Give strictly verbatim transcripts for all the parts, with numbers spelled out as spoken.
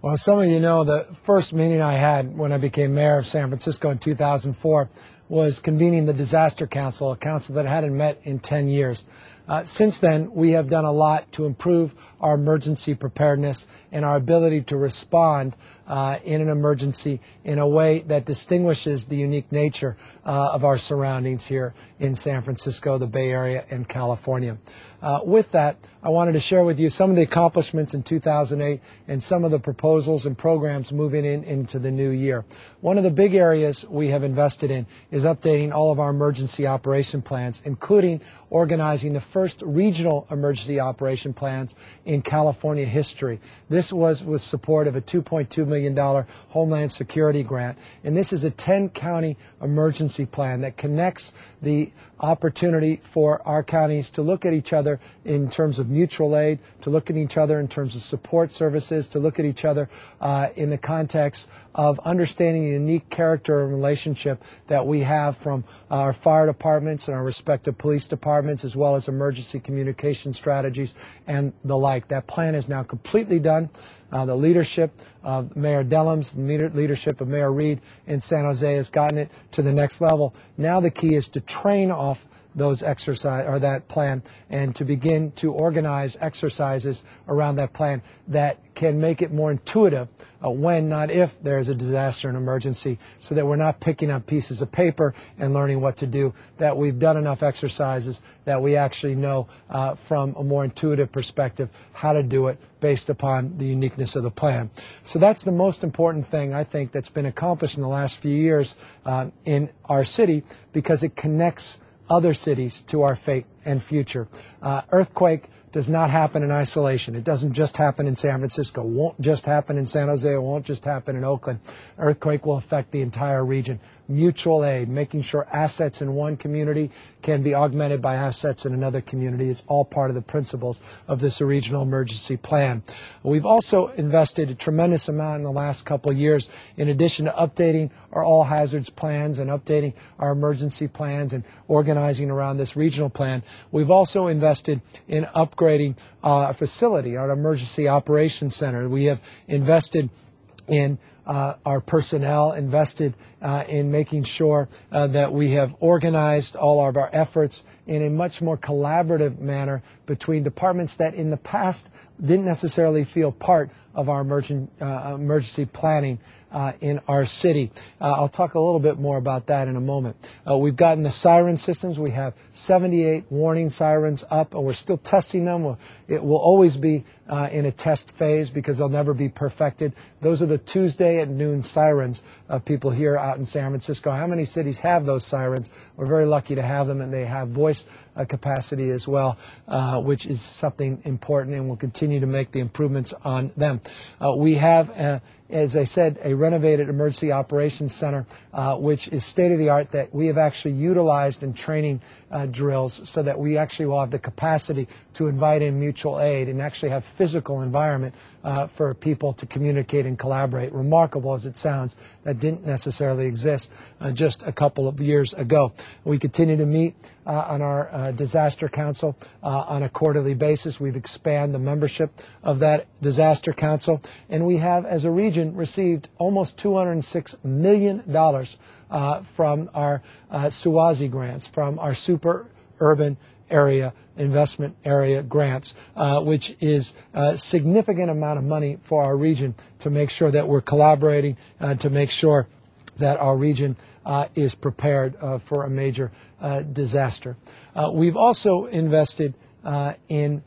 Well, some of you know the first meeting I had when I became mayor of San Francisco in two thousand four was convening the Disaster Council, a council that hadn't met in ten years. Uh, since then, we have done a lot to improve our emergency preparedness and our ability to respond uh, in an emergency in a way that distinguishes the unique nature uh, of our surroundings here in San Francisco, the Bay Area, and California. Uh, with that, I wanted to share with you some of the accomplishments in two thousand eight and some of the proposals and programs moving in into the new year. One of the big areas we have invested in is updating all of our emergency operation plans, including organizing the first first regional emergency operation plans in California history. This was with support of a two point two million dollars Homeland Security grant, and this is a ten county emergency plan that connects the opportunity for our counties to look at each other in terms of mutual aid, to look at each other in terms of support services, to look at each other uh, in the context of understanding the unique character and relationship that we have from our fire departments and our respective police departments, as well as emergency emergency communication strategies and the like. That plan is now completely done. Uh, the leadership of Mayor Dellums, the leadership of Mayor Reed in San Jose has gotten it to the next level. Now the key is to train off those exercise or that plan and to begin to organize exercises around that plan that can make it more intuitive uh, when, not if, there is a disaster and emergency, so that we're not picking up pieces of paper and learning what to do, that we've done enough exercises that we actually know uh, from a more intuitive perspective how to do it based upon the uniqueness of the plan. So that's the most important thing, I think, that's been accomplished in the last few years uh, in our city, because it connects other cities to our fate and future. Uh, earthquake does not happen in isolation. It doesn't just happen in San Francisco. It won't just happen in San Jose. It won't just happen in Oakland. Earthquake will affect the entire region. Mutual aid, making sure assets in one community can be augmented by assets in another community, is all part of the principles of this regional emergency plan. We've also invested a tremendous amount in the last couple of years, in addition to updating our all hazards plans and updating our emergency plans and organizing around this regional plan. We've also invested in upgrading uh, a facility, our Emergency Operations Center. We have invested in uh, our personnel, invested uh, in making sure uh, that we have organized all of our efforts in a much more collaborative manner between departments that in the past didn't necessarily feel part of our emergent, uh, emergency planning uh, in our city. Uh, I'll talk a little bit more about that in a moment. Uh, we've gotten the siren systems. We have seventy-eight warning sirens up, and we're still testing them. We'll, it will always be uh, in a test phase because they'll never be perfected. Those are the Tuesday at noon sirens uh, people hear out in San Francisco. How many cities have those sirens? We're very lucky to have them, and they have voice uh, capacity as well, uh, which is something important, and we'll continue to make the improvements on them. Uh, we have, uh, as I said, a renovated Emergency Operations Center, uh, which is state-of-the-art, that we have actually utilized in training uh, drills, so that we actually will have the capacity to invite in mutual aid and actually have physical environment uh, for people to communicate and collaborate. Remarkable as it sounds, that didn't necessarily exist uh, just a couple of years ago. We continue to meet Uh, on our uh, Disaster Council uh, on a quarterly basis. We've expanded the membership of that Disaster Council, and we have, as a region, received almost two hundred six million dollars uh, from our uh, U A S I grants, from our Super Urban Area Investment Area grants, uh, which is a significant amount of money for our region to make sure that we're collaborating, uh, to make sure that our region uh, is prepared uh, for a major uh, disaster. Uh, we've also invested uh, in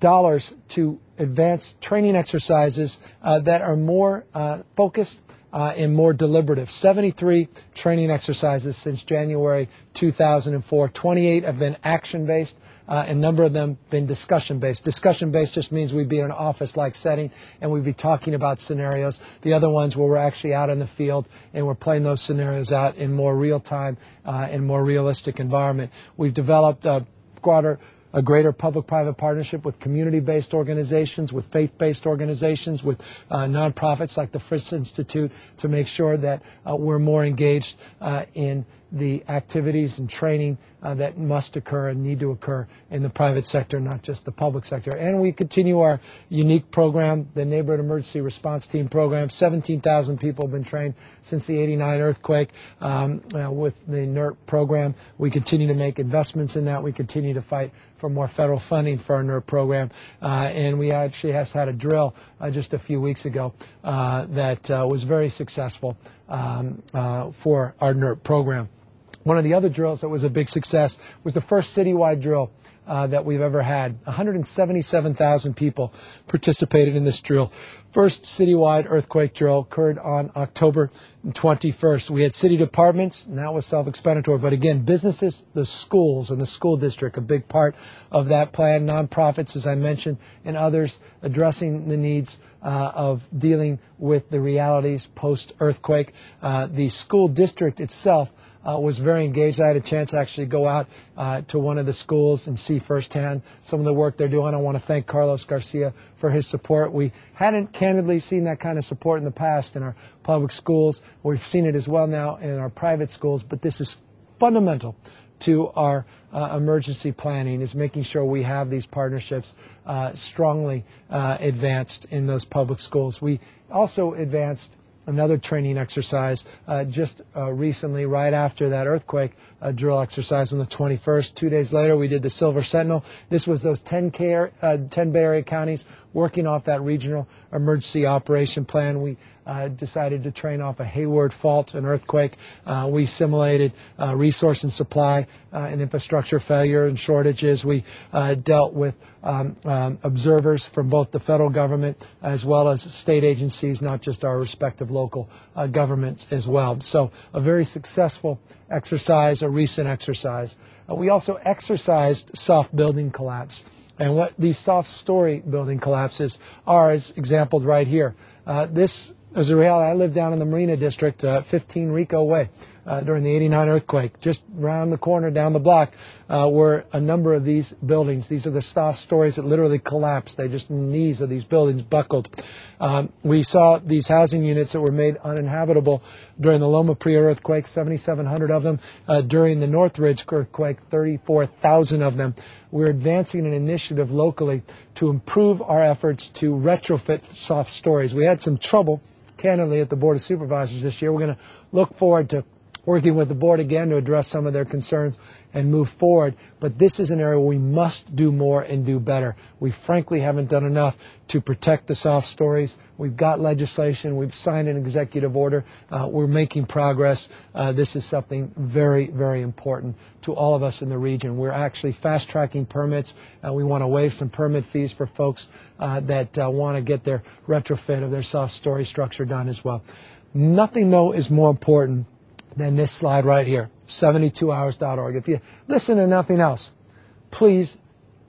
dollars to advance training exercises uh, that are more uh, focused uh, and more deliberative. seventy-three training exercises since January two thousand four. twenty-eight have been action-based. Uh, a number of them been discussion-based. Discussion-based just means we'd be in an office-like setting and we'd be talking about scenarios. The other ones where we're actually out in the field and we're playing those scenarios out in more real-time uh, and more realistic environment. We've developed a broader a greater public-private partnership with community-based organizations, with faith-based organizations, with uh, nonprofits like the Frist Institute, to make sure that uh, we're more engaged uh, in the activities and training uh, that must occur and need to occur in the private sector, not just the public sector. And we continue our unique program, the Neighborhood Emergency Response Team program. seventeen thousand people have been trained since the eighty-nine earthquake um, uh, with the NERP program. We continue to make investments in that. We continue to fight for more federal funding for our NERP program. Uh, and we actually has had a drill uh, just a few weeks ago uh, that uh, was very successful um, uh, for our NERP program. One of the other drills that was a big success was the first citywide drill uh, that we've ever had. one hundred seventy-seven thousand people participated in this drill. First citywide earthquake drill occurred on October twenty-first. We had city departments, and that was self-explanatory, but again, businesses, the schools, and the school district, a big part of that plan, nonprofits, as I mentioned, and others addressing the needs uh, of dealing with the realities post-earthquake. Uh, the school district itself Uh, was very engaged. I had a chance to actually go out uh, to one of the schools and see firsthand some of the work they're doing. I want to thank Carlos Garcia for his support. We hadn't candidly seen that kind of support in the past in our public schools. We've seen it as well now in our private schools, but this is fundamental to our uh, emergency planning, is making sure we have these partnerships uh, strongly uh, advanced in those public schools. We also advanced another training exercise uh, just uh, recently, right after that earthquake uh, drill exercise on the twenty-first. Two days later, we did the Silver Sentinel. This was those ten, K, uh, ten Bay Area counties working off that regional emergency operation plan. We uh, decided to train off a Hayward fault, an earthquake. Uh, we simulated uh, resource and supply uh, and infrastructure failure and shortages. We uh, dealt with um, um, observers from both the federal government as well as state agencies, not just our respective local uh, governments as well. So a very successful exercise, a recent exercise. Uh, we also exercised soft building collapse. And what these soft story building collapses are is exampled right here. Uh, this is a reality. I live down in the Marina District, uh, fifteen Rico Way, uh, during the eighty-nine earthquake. Just around the corner, down the block, uh, were a number of these buildings. These are the soft stories that literally collapsed. They just, the knees of these buildings buckled. Um, we saw these housing units that were made uninhabitable during the Loma Prieta earthquake, seventy-seven hundred of them. Uh, during the Northridge earthquake, thirty-four thousand of them. We're advancing an initiative locally to improve our efforts to retrofit soft stories. We had some trouble, candidly, at the Board of Supervisors this year. We're going to look forward to working with the board again to address some of their concerns and move forward. But this is an area where we must do more and do better. We frankly haven't done enough to protect the soft stories. We've got legislation. We've signed an executive order. Uh, we're making progress. Uh, this is something very, very important to all of us in the region. We're actually fast-tracking permits. Uh, we want to waive some permit fees for folks uh, that uh, want to get their retrofit of their soft story structure done as well. Nothing, though, is more important than this slide right here, seventy-two hours dot org. If you listen to nothing else, please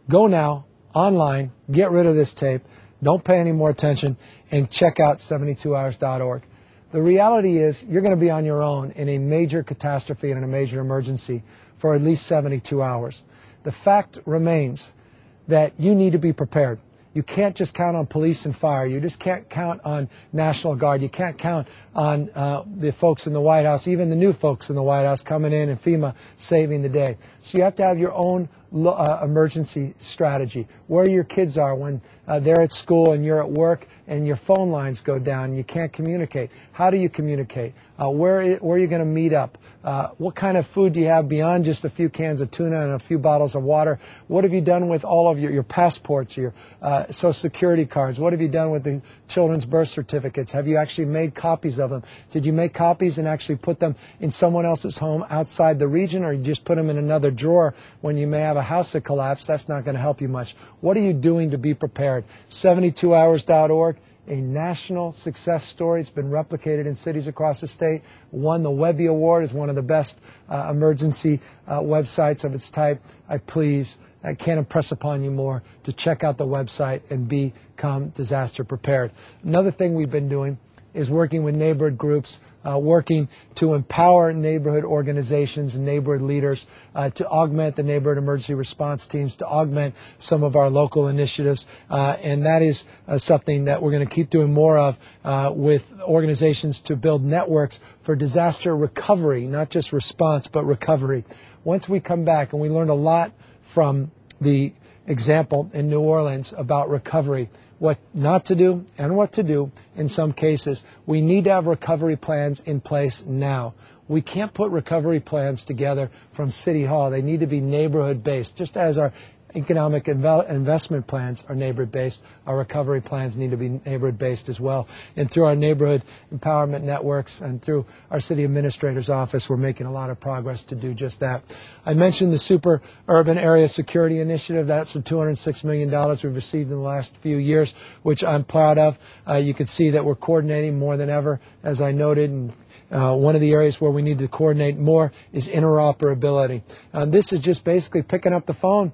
go now online, get rid of this tape, don't pay any more attention, and check out seventy-two hours dot org. The reality is you're going to be on your own in a major catastrophe and in a major emergency for at least seventy-two hours. The fact remains that you need to be prepared. You can't just count on police and fire. You just can't count on National Guard. You can't count on uh, the folks in the White House, even the new folks in the White House coming in and FEMA saving the day. So you have to have your own uh, emergency strategy, where your kids are when uh, they're at school and you're at work and your phone lines go down and you can't communicate. How do you communicate? Uh, where, where are you going to meet up? Uh, what kind of food do you have beyond just a few cans of tuna and a few bottles of water? What have you done with all of your, your passports, your uh, Social Security cards? What have you done with the children's birth certificates? Have you actually made copies of them? Did you make copies and actually put them in someone else's home outside the region, or you just put them in another drawer when you may have a house that collapsed? That's not going to help you much. What are you doing to be prepared? seventy-two hours dot org. A national success story. It's been replicated in cities across the state. Won the Webby Award as one of the best uh, emergency uh, websites of its type. I please, I can't impress upon you more to check out the website and become disaster prepared. Another thing we've been doing is working with neighborhood groups, uh, working to empower neighborhood organizations and neighborhood leaders, uh, to augment the neighborhood emergency response teams, to augment some of our local initiatives. Uh, and that is uh, something that we're going to keep doing more of, uh, with organizations to build networks for disaster recovery, not just response, but recovery. Once we come back, and we learned a lot from the example in New Orleans about recovery, what not to do and what to do in some cases. We need to have recovery plans in place now. We can't put recovery plans together from City Hall. They need to be neighborhood-based, just as our economic inv- investment plans are neighborhood-based. Our recovery plans need to be neighborhood-based as well. And through our neighborhood empowerment networks and through our city administrator's office, we're making a lot of progress to do just that. I mentioned the Super Urban Area Security Initiative. That's the two hundred six million dollars we've received in the last few years, which I'm proud of. Uh, you can see that we're coordinating more than ever, as I noted, and Uh, one of the areas where we need to coordinate more is interoperability. Uh, this is just basically picking up the phone.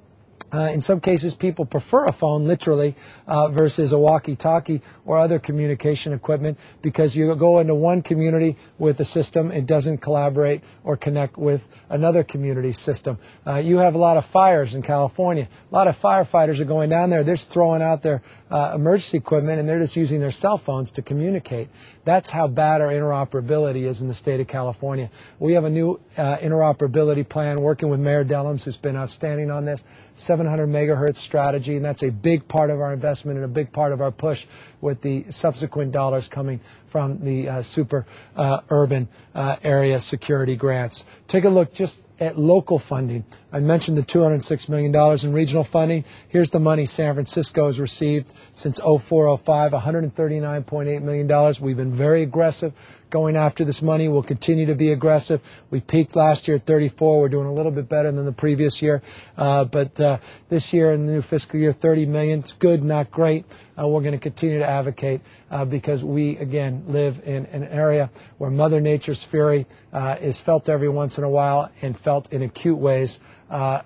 Uh, in some cases, people prefer a phone, literally, uh, versus a walkie-talkie or other communication equipment, because you go into one community with a system, it doesn't collaborate or connect with another community system. Uh, you have a lot of fires in California. A lot of firefighters are going down there. They're just throwing out their uh, emergency equipment, and they're just using their cell phones to communicate. That's how bad our interoperability is in the state of California. We have a new uh, interoperability plan, working with Mayor Dellums, who's been outstanding on this. seven hundred megahertz strategy, and that's a big part of our investment and a big part of our push with the subsequent dollars coming from the uh, super uh, urban uh, area security grants. Take a look just at local funding. I mentioned the two hundred six million dollars in regional funding. Here's the money San Francisco has received since oh four oh five, one hundred thirty-nine point eight million dollars. We've been very aggressive going after this money. We'll continue to be aggressive. We peaked last year at thirty-four. We're doing a little bit better than the previous year. Uh, but uh, this year in the new fiscal year, thirty million dollars. It's good, not great. Uh, we're going to continue to advocate uh, because we, again, live in an area where Mother Nature's fury uh, is felt every once in a while and felt in acute ways uh,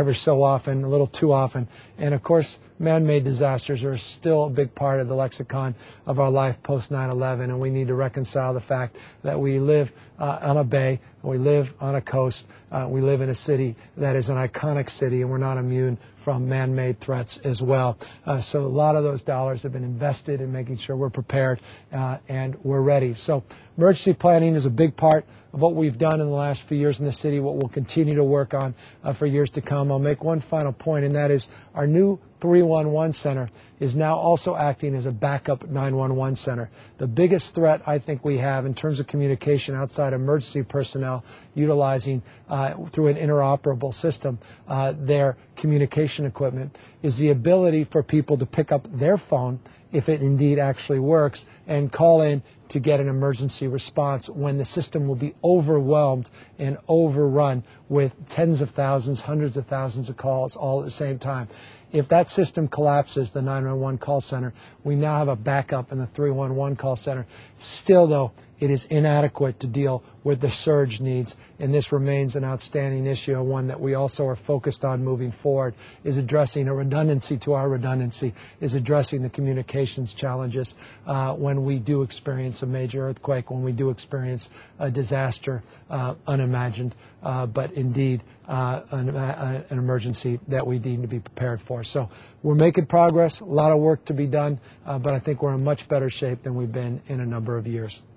ever so often, a little too often. And, of course, man-made disasters are still a big part of the lexicon of our life post nine eleven, and we need to reconcile the fact that we live uh, on a bay, we live on a coast, uh, we live in a city that is an iconic city, and we're not immune from man-made threats as well. Uh, so a lot of those dollars have been invested in making sure we're prepared uh, and we're ready. So emergency planning is a big part of what we've done in the last few years in the city, what we'll continue to work on uh, for years to come. I'll make one final point, and that is our new three one one Center is now also acting as a backup nine one one center. The biggest threat I think we have in terms of communication outside emergency personnel utilizing uh, through an interoperable system uh, their communication equipment is the ability for people to pick up their phone, if it indeed actually works, and call in to get an emergency response when the system will be overwhelmed and overrun with tens of thousands, hundreds of thousands of calls all at the same time. If that system collapses, the nine one one call center, we now have a backup in the three one one call center. Still, though, it is inadequate to deal with the surge needs, and this remains an outstanding issue, one that we also are focused on moving forward, is addressing a redundancy to our redundancy, is addressing the communications challenges uh, when we do experience a major earthquake, when we do experience a disaster uh, unimagined, uh, but indeed uh, an, uh, an emergency that we need to be prepared for. So we're making progress, a lot of work to be done, uh, but I think we're in much better shape than we've been in a number of years.